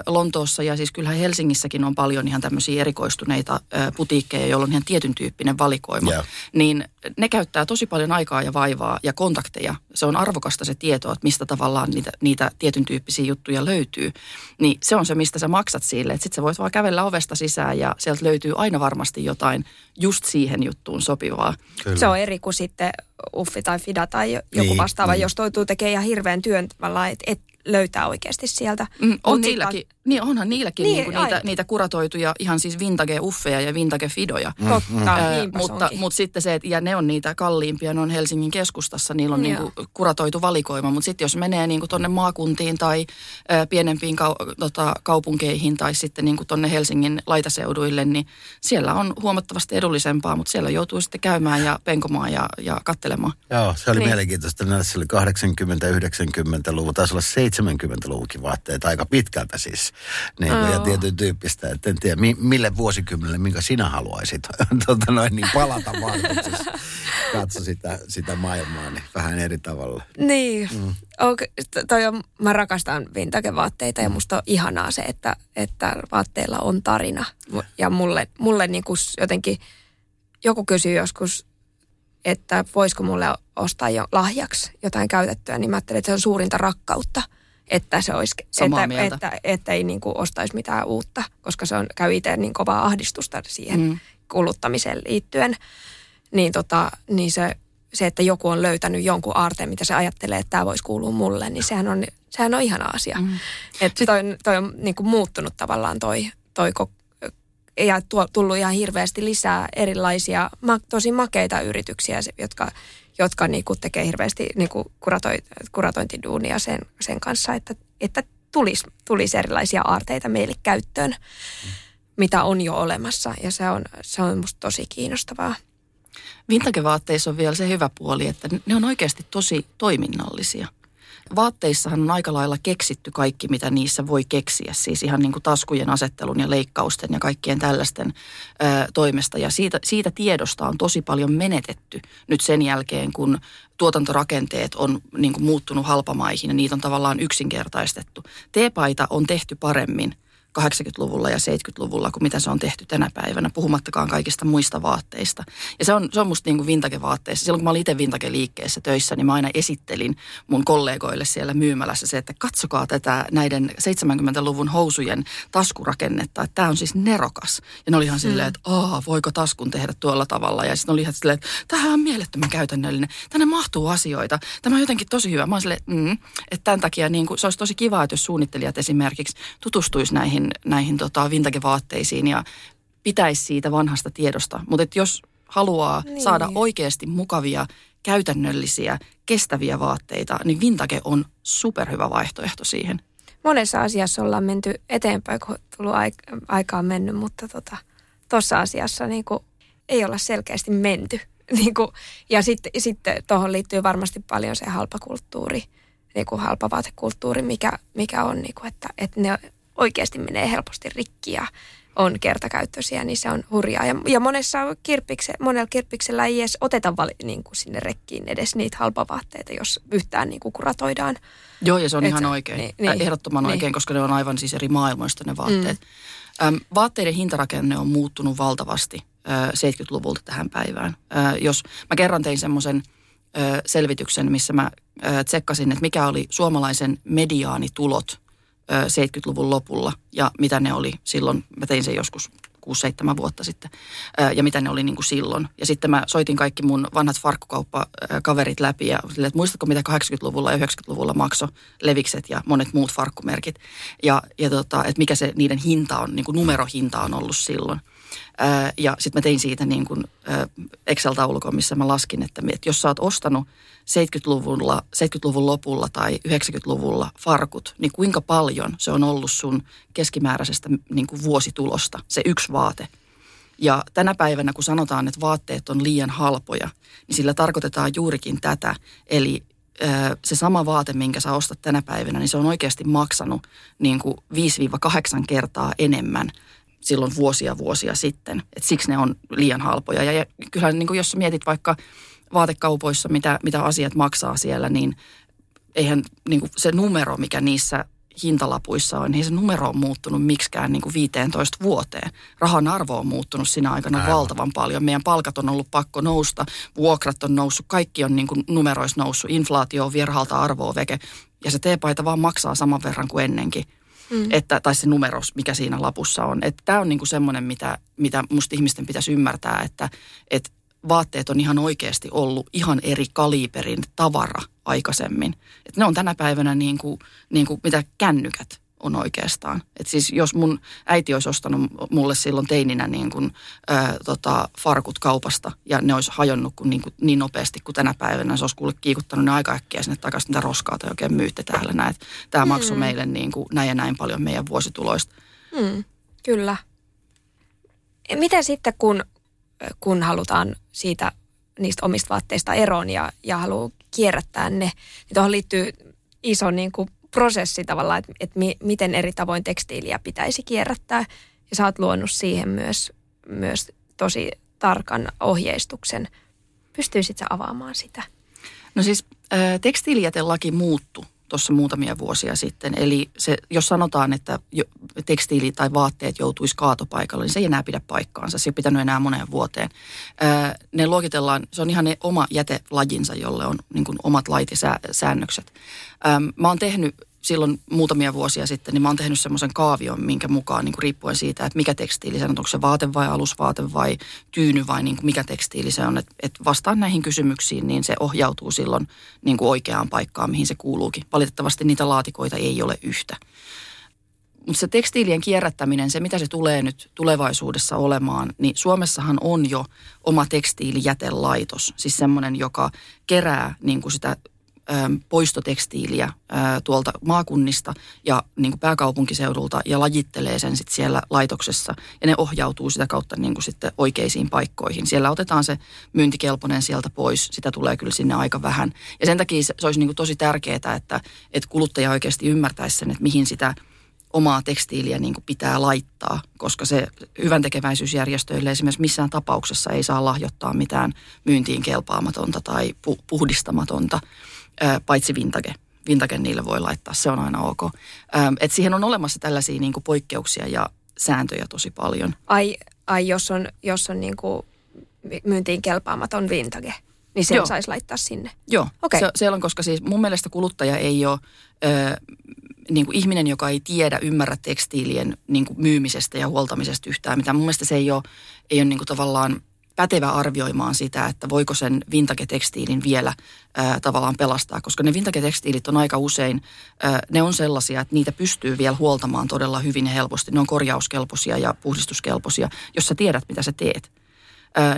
Lontoossa ja siis kyllähän Helsingissäkin on paljon ihan tämmöisiä erikoistuneita putiikkeja, joilla on ihan tietyn tyyppinen valikoima. Yeah. Niin ne käyttää tosi paljon aikaa ja vaivaa ja kontakteja. Se on arvokasta se tieto, että mistä tavallaan niitä tietyn tyyppisiä juttuja löytyy. Niin se on se, mistä sä maksat sille. Sitten sä voit vaan kävellä ovesta sisään ja sieltä löytyy aina varmasti jotain just siihen juttuun sopivaa. Kyllä. Se on eri kuin sitten Uffi tai Fida tai joku vastaava, jos toituu tekee ihan hirveän työn tavallaan, että löytää oikeasti sieltä. Onhan niilläkin niitä kuratoituja ihan siis vintage-uffeja ja vintage-fidoja. Mutta sitten se, että ne on niitä kalliimpia, ne on Helsingin keskustassa, niillä on niinku kuratoitu valikoima. Mutta sitten jos menee niinku tonne maakuntiin tai pienempiin kaupunkeihin tai sitten niinku tonne Helsingin laitaseuduille, niin siellä on huomattavasti edullisempaa, mutta siellä joutuu sitten käymään ja penkomaan ja katselemaan. Joo, se oli mielenkiintoista. Näissä oli 80-90-luvun, taisi olla 70-luvunkin vaatteet aika pitkältä siis. Niin, ja tietyn tyyppistä, että en tiedä, mille vuosikymmenelle, minkä sinä haluaisit niin palata vaatimuksessa. Katso sitä maailmaa niin vähän eri tavalla. Niin, okay. Mä rakastan vintagevaatteita ja musta on ihanaa se, että vaatteilla on tarina. Ja mulle niin kuin jotenkin, joku kysyy joskus, että voisiko mulle ostaa jo lahjaksi jotain käytettyä, niin mä ajattelin, että se on suurinta rakkautta. Että se olisi, että ei niin kuin ostaisi mitään uutta, koska se on, käy itse niin kovaa ahdistusta siihen kuluttamiseen liittyen. Niin se, että joku on löytänyt jonkun aarteen, mitä se ajattelee, että tämä voisi kuulua mulle, niin sehän on ihana asia. Mm. Että toi on niin kuin muuttunut tavallaan ja tullut ihan hirveästi lisää erilaisia tosi makeita yrityksiä, jotka niinku tekee hirveästi niinku kuratointiduunia sen kanssa, että tulisi erilaisia aarteita meille käyttöön, mitä on jo olemassa. Ja se on musta tosi kiinnostavaa. Vintagevaatteissa on vielä se hyvä puoli, että ne on oikeasti tosi toiminnallisia. Vaatteissahan on aika lailla keksitty kaikki, mitä niissä voi keksiä. Siis ihan niin kuin taskujen asettelun ja leikkausten ja kaikkien tällaisten toimesta. Ja siitä tiedosta on tosi paljon menetetty nyt sen jälkeen, kun tuotantorakenteet on niin kuin muuttunut halpamaihin ja niitä on tavallaan yksinkertaistettu. T-paita on tehty paremmin 80-luvulla ja 70-luvulla kuin mitä se on tehty tänä päivänä, puhumattakaan kaikista muista vaatteista. Ja se on musta niin kuin vintagevaatteessa. Silloin kun mä olin itse vintageliikkeessä töissä, niin mä aina esittelin mun kollegoille siellä myymälässä se, että katsokaa tätä näiden 70-luvun housujen taskurakennetta, että tää on siis nerokas. Ja ne oli ihan silleen, että voiko taskun tehdä tuolla tavalla. Ja sitten oli ihan silleen, että tämähän on mielettömän käytännöllinen. Tänne mahtuu asioita. Tämä on jotenkin tosi hyvä. Mä oon silleen, että tämän takia niin kuin, se olisi tosi kiva, että jos suunnittelijat esimerkiksi tutustuisi näihin vintagevaatteisiin ja pitäisi siitä vanhasta tiedosta. Mutta jos haluaa saada oikeasti mukavia, käytännöllisiä, kestäviä vaatteita, niin vintage on superhyvä vaihtoehto siihen. Monessa asiassa ollaan menty eteenpäin, kun tullut aikaan mennyt, mutta tuossa asiassa niin kuin ei olla selkeästi menty. Niin kuin, ja sitten tuohon liittyy varmasti paljon se halpakulttuuri, niin kuin halpavaatekulttuuri, mikä on, niin kuin, että ne oikeasti menee helposti rikki ja on kertakäyttöisiä, niin se on hurjaa. Ja monella kirppiksellä ei edes oteta niin kuin sinne rekkiin edes niitä halpavaatteita, jos yhtään niin kuin kuratoidaan. Joo, ja se on ihan oikein. Ehdottoman oikein, koska ne on aivan siis eri maailmoista ne vaatteet. Vaatteiden hintarakenne on muuttunut valtavasti 70-luvulta tähän päivään. Jos mä kerran tein semmoisen selvityksen, missä mä tsekkasin, että mikä oli suomalaisen mediaanitulot 70-luvun lopulla ja mitä ne oli silloin. Mä tein sen joskus 6-7 vuotta sitten ja mitä ne oli niin kuin silloin. Ja sitten mä soitin kaikki mun vanhat farkkukauppakaverit läpi ja silleen, että muistatko mitä 80-luvulla ja 90-luvulla maksoi Levixet ja monet muut farkkumerkit. Että mikä se niiden hinta on, niin kuin numerohinta on ollut silloin. Ja sitten mä tein siitä niin kuin Excel-taulukon, missä mä laskin, että jos sä oot ostanut 70-luvun lopulla tai 90-luvulla farkut, niin kuinka paljon se on ollut sun keskimääräisestä niin kuin vuositulosta, se yksi vaate. Ja tänä päivänä, kun sanotaan, että vaatteet on liian halpoja, niin sillä tarkoitetaan juurikin tätä. Eli se sama vaate, minkä sä ostat tänä päivänä, niin se on oikeasti maksanut niin kuin 5-8 kertaa enemmän silloin vuosia sitten. Et siksi ne on liian halpoja. Ja kyllähän niin kuin jos mietit vaikka vaatekaupoissa, mitä asiat maksaa siellä, niin eihän niin kuin se numero, mikä niissä hintalapuissa on, niin ei se numero on muuttunut miksikään niin kuin 15 vuoteen. Rahan arvo on muuttunut sinä aikana valtavan paljon. Meidän palkat on ollut pakko nousta, vuokrat on noussut, kaikki on niin kuin numeroissa noussut, inflaatio on vierhaalta arvoa veke. Ja se teepaita vaan maksaa saman verran kuin ennenkin. Että, tai se numero, mikä siinä lapussa on. Tämä on niinku semmoinen, mitä musta ihmisten pitäisi ymmärtää, että vaatteet on ihan oikeasti ollut ihan eri kaliberin tavara aikaisemmin. Et ne on tänä päivänä niinku mitä kännykät on oikeastaan. Et siis jos mun äiti olisi ostanut mulle silloin teininä farkut kaupasta ja ne olisi hajonnut niin nopeasti kuin tänä päivänä, se olisi kuule kiikuttanut ne aika äkkiä sinne takaisin, mitä roskaa tai oikein myytte täällä näin. Tämä maksoi meille näin ja näin paljon meidän vuosituloista. Kyllä. Mitä sitten kun halutaan siitä niistä omista vaatteista eroon ja haluaa kierrättää ne, niin tuohon liittyy iso prosessi tavallaan, että miten eri tavoin tekstiiliä pitäisi kierrättää. Ja sä oot luonut siihen myös tosi tarkan ohjeistuksen. Pystyisit sä avaamaan sitä? No siis tekstiilijätelaki muuttui tuossa muutamia vuosia sitten. Eli se, jos sanotaan, että tekstiili tai vaatteet joutuisi kaatopaikalle, niin se ei enää pidä paikkaansa. Se ei pitänyt enää moneen vuoteen. Ne luokitellaan, se on ihan ne oma jätelajinsa, jolle on niin kuin omat lait ja säännökset. Mä oon tehnyt silloin muutamia vuosia sitten, niin mä oon tehnyt semmoisen kaavion, minkä mukaan niin kuin riippuen siitä, että mikä tekstiili se on, onko se vaate vai alusvaate vai tyyny vai niin kuin mikä tekstiili se on. Että vastaan näihin kysymyksiin, niin se ohjautuu silloin niin kuin oikeaan paikkaan, mihin se kuuluukin. Valitettavasti niitä laatikoita ei ole yhtä. Mutta se tekstiilien kierrättäminen, se mitä se tulee nyt tulevaisuudessa olemaan, niin Suomessahan on jo oma tekstiilijätelaitos, siis semmoinen, joka kerää niin kuin sitä poistotekstiiliä tuolta maakunnista ja niin kuin pääkaupunkiseudulta ja lajittelee sen sitten siellä laitoksessa ja ne ohjautuu sitä kautta niin kuin sitten oikeisiin paikkoihin. Siellä otetaan se myyntikelpoinen sieltä pois, sitä tulee kyllä sinne aika vähän ja sen takia se olisi niin kuin tosi tärkeää, että kuluttaja oikeasti ymmärtäisi sen, että mihin sitä omaa tekstiiliä niin kuin pitää laittaa, koska se hyväntekeväisyysjärjestöille esimerkiksi missään tapauksessa ei saa lahjoittaa mitään myyntiin kelpaamatonta tai puhdistamatonta. Paitsi vintage. Vintage niille voi laittaa, se on aina ok. Et siihen on olemassa tällaisia niinku poikkeuksia ja sääntöjä tosi paljon. Ai jos on niinku myyntiin kelpaamaton vintage, niin sen saisi laittaa sinne? Joo, okay. Siellä on, koska siis mun mielestä kuluttaja ei ole niin kuin ihminen, joka ei ymmärrä tekstiilien niin kuin myymisestä ja huoltamisesta yhtään mitään. Mun mielestä se ei ole niin kuin tavallaan pätevä arvioimaan sitä, että voiko sen vintage-tekstiilin vielä tavallaan pelastaa, koska ne vintage-tekstiilit on aika usein, ne on sellaisia, että niitä pystyy vielä huoltamaan todella hyvin ja helposti. Ne on korjauskelpoisia ja puhdistuskelpoisia, jos sä tiedät, mitä sä teet.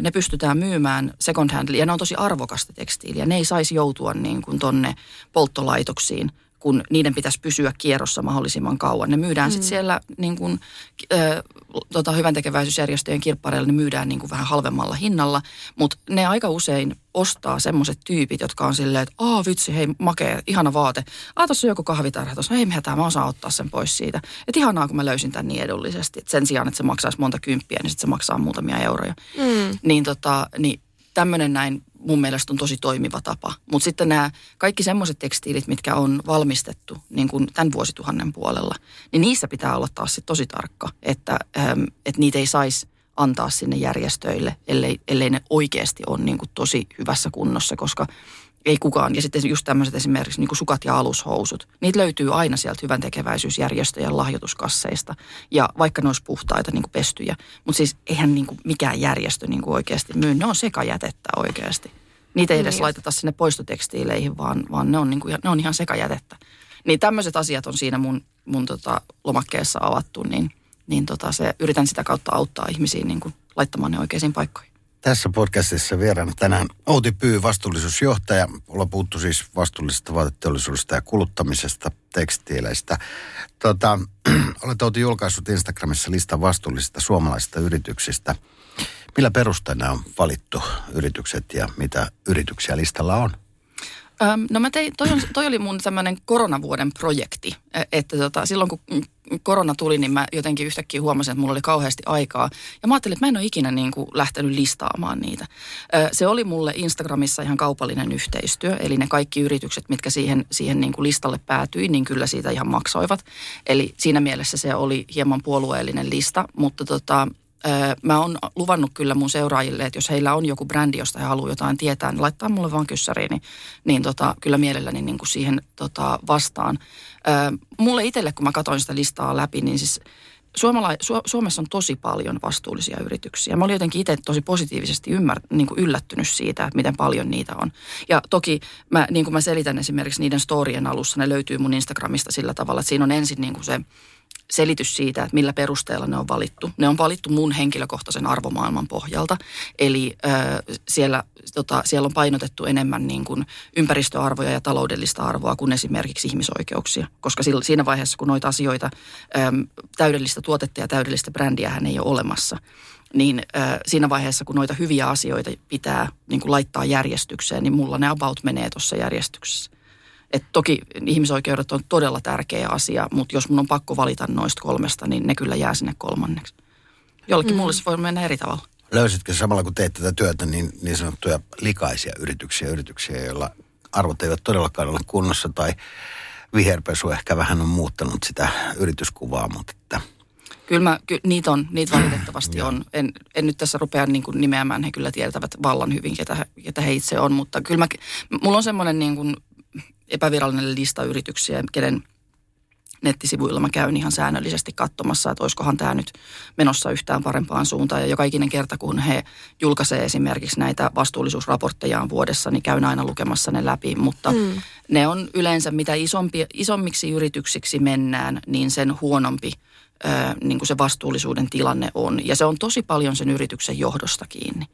Ne pystytään myymään second handille ja ne on tosi arvokasta tekstiiliä. Ne ei saisi joutua niin kuin tonne polttolaitoksiin, kun niiden pitäisi pysyä kierrossa mahdollisimman kauan. Ne myydään sitten siellä niin kun, hyväntekeväisyysjärjestöjen kirppareilla, ne myydään niin kun vähän halvemmalla hinnalla, mutta ne aika usein ostaa semmoiset tyypit, jotka on silleen, että vitsi, hei makea, ihana vaate. Tuossa on joku kahvitarha, tuossa ei mitään, mä osaan ottaa sen pois siitä. Että ihanaa, kun mä löysin tämän niin edullisesti. Et sen sijaan, että se maksaisi monta kymppiä, niin sitten se maksaa muutamia euroja. Niin tämmöinen näin mun mielestä on tosi toimiva tapa. Mutta sitten nämä kaikki semmoiset tekstiilit, mitkä on valmistettu niin kuin tämän vuosituhannen puolella, niin niissä pitää olla taas sit tosi tarkka, että niitä ei saisi antaa sinne järjestöille, ellei ne oikeasti ole niin kuin tosi hyvässä kunnossa, koska ei kukaan. Ja sitten just tämmöiset esimerkiksi niin kuin sukat ja alushousut, niitä löytyy aina sieltä hyväntekeväisyysjärjestöjen lahjoituskasseista. Ja vaikka ne olisi puhtaita niin kuin pestyjä, mutta siis eihän niin kuin mikään järjestö niin kuin oikeasti myy. Ne on sekajätettä oikeasti. Niitä ei edes laiteta sinne poistotekstiileihin, vaan ne on, niin kuin, ne on ihan sekajätettä. Niin tämmöiset asiat on siinä mun lomakkeessa avattu, niin se, yritän sitä kautta auttaa ihmisiä niin kuin laittamaan ne oikeisiin paikkoihin. Tässä podcastissa vieraana tänään Outi Pyy, vastuullisuusjohtaja. Ollaan puhuttu siis vastuullisesta vaateteollisuudesta ja kuluttamisesta, tekstiileistä. Olet Outi julkaissut Instagramissa listan vastuullisista suomalaisista yrityksistä. Millä perusteena on valittu yritykset ja mitä yrityksiä listalla on? No mä tein, toi oli mun tämmöinen koronavuoden projekti, että silloin kun korona tuli, niin mä jotenkin yhtäkkiä huomasin, että mulla oli kauheasti aikaa. Ja mä ajattelin, että mä en ole ikinä niin kuin lähtenyt listaamaan niitä. Se oli mulle Instagramissa ihan kaupallinen yhteistyö, eli ne kaikki yritykset, mitkä siihen niin kuin listalle päätyi, niin kyllä siitä ihan maksoivat. Eli siinä mielessä se oli hieman puolueellinen lista, mutta mä oon luvannut kyllä mun seuraajille, että jos heillä on joku brändi, josta he haluaa jotain tietää, niin laittaa mulle vaan kyssäriin, niin kyllä mielelläni niin kuin siihen vastaan. Mulle itselle, kun mä katsoin sitä listaa läpi, niin siis Suomessa on tosi paljon vastuullisia yrityksiä. Mä olin jotenkin itse tosi positiivisesti yllättynyt siitä, että miten paljon niitä on. Ja toki mä, niin kuin mä selitän esimerkiksi niiden storien alussa, ne löytyy mun Instagramista sillä tavalla, että siinä on ensin niin kuin se selitys siitä, että millä perusteella ne on valittu. Ne on valittu mun henkilökohtaisen arvomaailman pohjalta. Eli siellä on painotettu enemmän niin kuin ympäristöarvoja ja taloudellista arvoa kuin esimerkiksi ihmisoikeuksia. Koska siinä vaiheessa, kun noita asioita, täydellistä tuotetta ja täydellistä brändiähän ei ole olemassa, niin siinä vaiheessa, kun noita hyviä asioita pitää niin kuin laittaa järjestykseen, niin mulla ne about menee tuossa järjestyksessä. Et toki ihmisoikeudet on todella tärkeä asia, mutta jos mun on pakko valita noista kolmesta, niin ne kyllä jää sinne kolmanneksi. Jollekin mulle se voi mennä eri tavalla. Löysitkö samalla kun teet tätä työtä niin sanottuja likaisia yrityksiä, joilla arvot eivät todellakaan ole kunnossa, tai viherpesu ehkä vähän on muuttanut sitä yrityskuvaa, mutta Kyllä niitä valitettavasti on. En nyt tässä rupea niin kuin nimeämään, he kyllä tietävät vallan hyvin, ketä he itse on, mutta kyllä mulla on semmoinen niin kuin epävirallinen lista yrityksiä, kenen nettisivuilla mä käyn ihan säännöllisesti katsomassa, että olisikohan tämä nyt menossa yhtään parempaan suuntaan. Ja joka ikinen kerta, kun he julkaisee esimerkiksi näitä vastuullisuusraporttejaan vuodessa, niin käyn aina lukemassa ne läpi. Mutta ne on yleensä, mitä isommiksi yrityksiksi mennään, niin sen huonompi niin kuin se vastuullisuuden tilanne on. Ja se on tosi paljon sen yrityksen johdosta kiinni.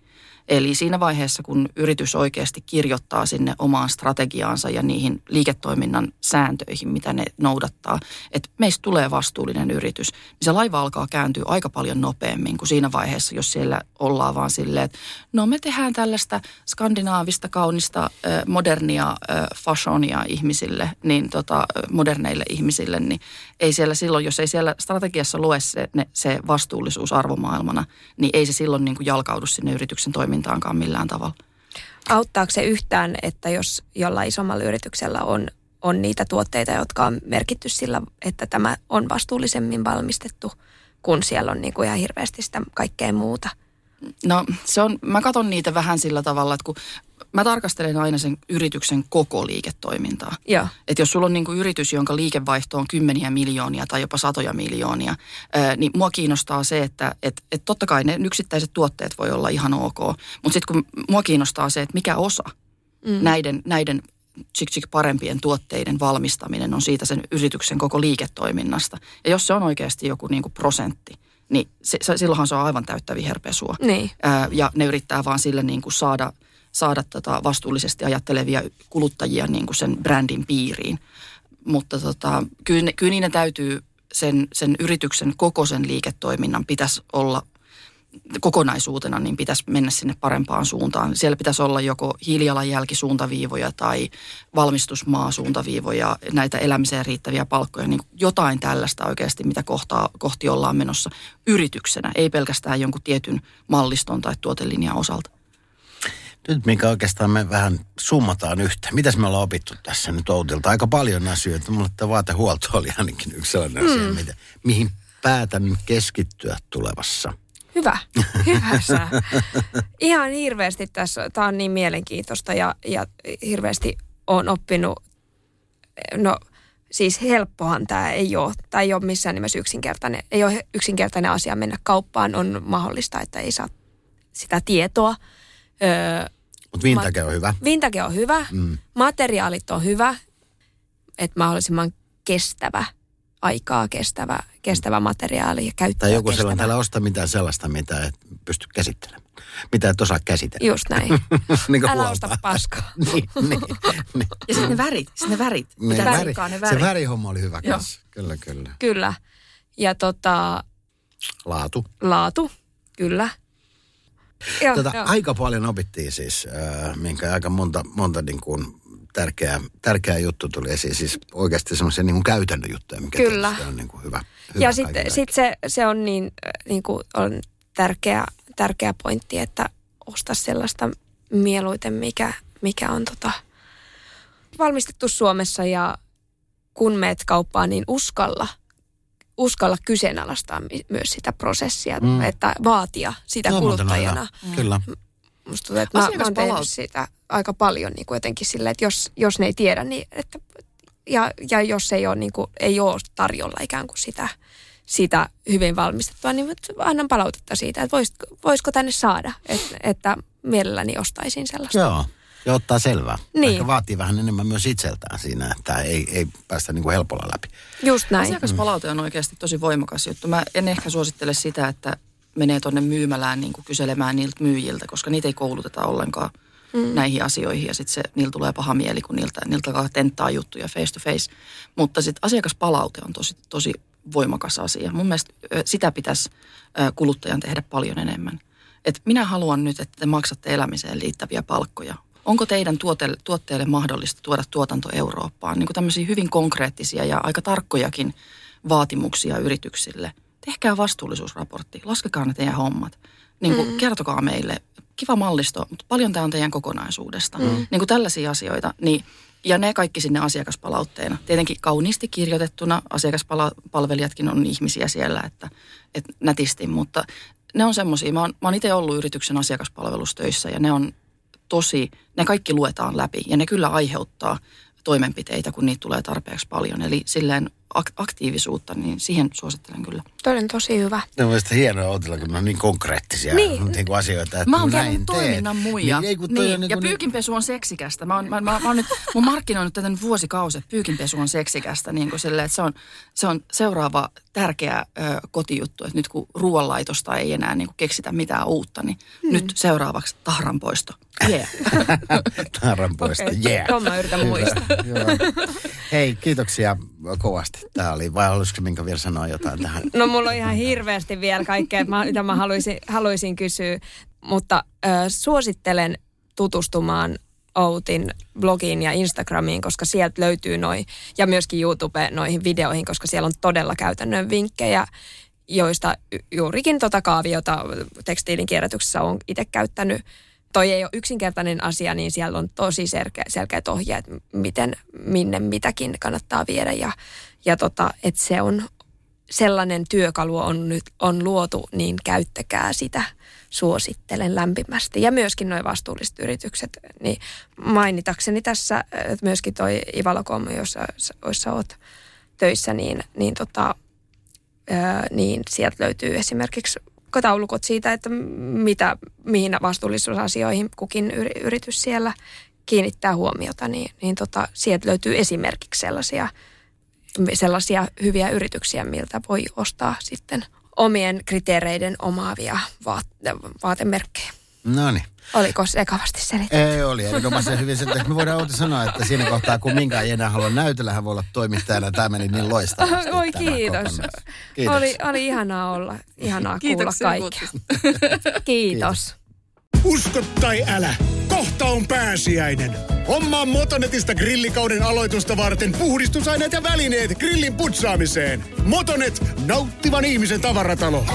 Eli siinä vaiheessa, kun yritys oikeasti kirjoittaa sinne omaan strategiaansa ja niihin liiketoiminnan sääntöihin, mitä ne noudattaa, että meistä tulee vastuullinen yritys, niin se laiva alkaa kääntyä aika paljon nopeammin kuin siinä vaiheessa, jos siellä ollaan vaan silleen, että no me tehdään tällaista skandinaavista, kaunista, modernia fashionia ihmisille, moderneille ihmisille, niin ei siellä silloin, jos ei siellä strategiassa lue se vastuullisuus arvomaailmana, niin ei se silloin niin kuin jalkaudu sinne yrityksen toimintaankaan millään tavalla. Auttaako se yhtään, että jos jollain isommalla yrityksellä on niitä tuotteita, jotka on merkitty sillä, että tämä on vastuullisemmin valmistettu, kun siellä on niin kuin ihan hirveästi sitä kaikkea muuta? No mä katson niitä vähän sillä tavalla, että kun mä tarkastelen aina sen yrityksen koko liiketoimintaa. Joo. Et jos sulla on niinku yritys, jonka liikevaihto on kymmeniä miljoonia tai jopa satoja miljoonia, niin mua kiinnostaa se, että totta kai ne yksittäiset tuotteet voi olla ihan ok. Mutta sitten kun mua kiinnostaa se, että mikä osa näiden parempien tuotteiden valmistaminen on siitä sen yrityksen koko liiketoiminnasta. Ja jos se on oikeasti joku niinku prosentti, niin silloinhan se on aivan täyttä viherpesua. Niin. Ja ne yrittää vaan sille niinku saada vastuullisesti ajattelevia kuluttajia niin kuin sen brändin piiriin. Mutta kyllä niiden täytyy sen yrityksen koko sen liiketoiminnan pitäisi olla kokonaisuutena, niin pitäisi mennä sinne parempaan suuntaan. Siellä pitäisi olla joko hiilijalanjälkisuuntaviivoja tai valmistusmaasuuntaviivoja, näitä elämiseen riittäviä palkkoja, niin jotain tällaista oikeasti, mitä kohti ollaan menossa yrityksenä, ei pelkästään jonkun tietyn malliston tai tuotelinjan osalta. Nyt Minka, oikeastaan me vähän summataan yhtä. Mitäs me ollaan opittu tässä nyt Outilta? Aika paljon asioita. Mulle tämä vaatehuolto oli ainakin yksi sellainen asia, mihin päätän keskittyä tulevassa Hyvä sää. Ihan hirveästi tässä, tämä on niin mielenkiintoista ja hirveästi olen oppinut, no siis helppohan tämä ei ole missään nimessä yksinkertainen, ei ole yksinkertainen asia mennä kauppaan, on mahdollista, että ei saa sitä tietoa. Mutta vintage on hyvä. Vintage on hyvä, materiaalit on hyvä, että mahdollisimman kestävä. Aikaa kestävä materiaali ja käyttää tai joku kestävä. Sellainen, täällä osta mitään sellaista, mitä et pysty käsittelemään. Mitä et osaa käsitellä. Just näin. niin älä huolta. Osta paskaa. niin. Ja sitten ne värit. Ne värit. Se värihomma oli hyvä kanssa. Kyllä. Ja Laatu, kyllä. Joo. Aika paljon opittiin siis, minkä aika monta niin kuin tärkeä juttu tuli esiin, siis oikeasti semmoisia niin kuin käytännön juttuja, mikä tietysti on niin kuin hyvä. Ja sitten se on niin kuin on tärkeä pointti, että osta sellaista mieluiten, mikä on valmistettu Suomessa, ja kun meet kauppaan, niin uskalla kyseenalaistaa myös sitä prosessia, että vaatia sitä kuluttajana. Kyllä. Musta tuntuu, että mä oon tehnyt siitä aika paljon niin kuin jotenkin silleen, että jos ne ei tiedä, niin että, ja jos ei ole, niin kuin, ei ole tarjolla ikään kuin sitä hyvin valmistettua, niin annan palautetta siitä, että voisiko tänne saada, että mielelläni ostaisin sellaista. Joo, ja ottaa selvää. Niin. Ehkä vaatii vähän enemmän myös itseltään siinä, että ei päästä niin kuin helpolla läpi. Just näin. Asiakaspalaute on oikeasti tosi voimakas juttu. Mä en ehkä suosittele sitä, että menee tuonne myymälään niin kuin kyselemään niiltä myyjiltä, koska niitä ei kouluteta ollenkaan näihin asioihin. Ja sitten niillä tulee paha mieli, kun niiltä alkaa tenttaa juttuja face to face. Mutta sitten asiakaspalaute on tosi, tosi voimakas asia. Mun mielestä sitä pitäisi kuluttajan tehdä paljon enemmän. Et minä haluan nyt, että te maksatte elämiseen liittäviä palkkoja. Onko teidän tuotteelle mahdollista tuoda tuotanto Eurooppaan? Niin kuin tämmöisiä hyvin konkreettisia ja aika tarkkojakin vaatimuksia yrityksille. Tehkää vastuullisuusraportti, laskekaa ne teidän hommat, niin kuin kertokaa meille, kiva mallisto, mutta paljon tämä on teidän kokonaisuudesta. Niin kuin tällaisia asioita, niin, ja ne kaikki sinne asiakaspalautteena. Tietenkin kauniisti kirjoitettuna, asiakaspalvelijatkin on ihmisiä siellä, että nätisti, mutta ne on semmoisia, mä oon itse ollut yrityksen asiakaspalvelustöissä, ja ne on tosi, ne kaikki luetaan läpi, ja ne kyllä aiheuttaa toimenpiteitä, kun niitä tulee tarpeeksi paljon, eli silleen aktiivisuutta, niin siihen suosittelen kyllä. Toi on tosi hyvä. No mielestäni hienoa Outilla, kun ne on niin konkreettisia niin asioita, että mä oon käynyt toiminnan muija. Ja pyykinpesu on seksikästä. Mä oon nyt, mun markkinoinut tätä nyt vuosikausi, että pyykinpesu on seksikästä, niin kuin silleen, että se on seuraava tärkeä kotijuttu, että nyt kun ruoanlaitosta ei enää niin kuin keksitä mitään uutta, niin nyt seuraavaksi tahranpoisto. Yeah. Tahranpoisto, okay. Yeah. Tuon mä yritän muistaa. Hei, kiitoksia kovasti. Tämä oli, vai olisiko Minka vielä sanoa jotain tähän? No mulla on ihan hirveästi vielä kaikkea, mitä mä haluaisin kysyä, mutta suosittelen tutustumaan Outin blogiin ja Instagramiin, koska sieltä löytyy ja myöskin YouTubeen noihin videoihin, koska siellä on todella käytännön vinkkejä, joista juurikin kaaviota tekstiilin kierrätyksessä on itse käyttänyt. Toi ei ole yksinkertainen asia, niin siellä on tosi selkeät ohjeet, miten minne mitäkin kannattaa viedä. Ja että se on sellainen työkalu on nyt luotu, niin käyttäkää sitä. Suosittelen lämpimästi. Ja myöskin nuo vastuulliset yritykset. Niin mainitakseni tässä, että myöskin toi Ivalo-Koumu, jossa olet töissä, niin sieltä löytyy esimerkiksi taulukot siitä, että mihin vastuullisuusasioihin kukin yritys siellä kiinnittää huomiota, niin sieltä löytyy esimerkiksi sellaisia hyviä yrityksiä, miltä voi ostaa sitten omien kriteereiden omaavia vaatemerkkejä. No niin. Oliko sekavasti selitetty? Ei, oli erinomaisen hyvin selitetty. Me voidaan Outi sanoa, että siinä kohtaa, kun Minka ei enää halua näytellä, hän voi olla toimittajana. Tämä meni niin loistavasti. Oi, kiitos. Kiitos. Oli ihanaa olla. Ihanaa kuulla kaikkea. Kiitos. Usko tai älä, kohta on pääsiäinen. Hommaa Motonetista grillikauden aloitusta varten puhdistusaineet ja välineet grillin putsaamiseen. Motonet, nauttivan ihmisen tavaratalo.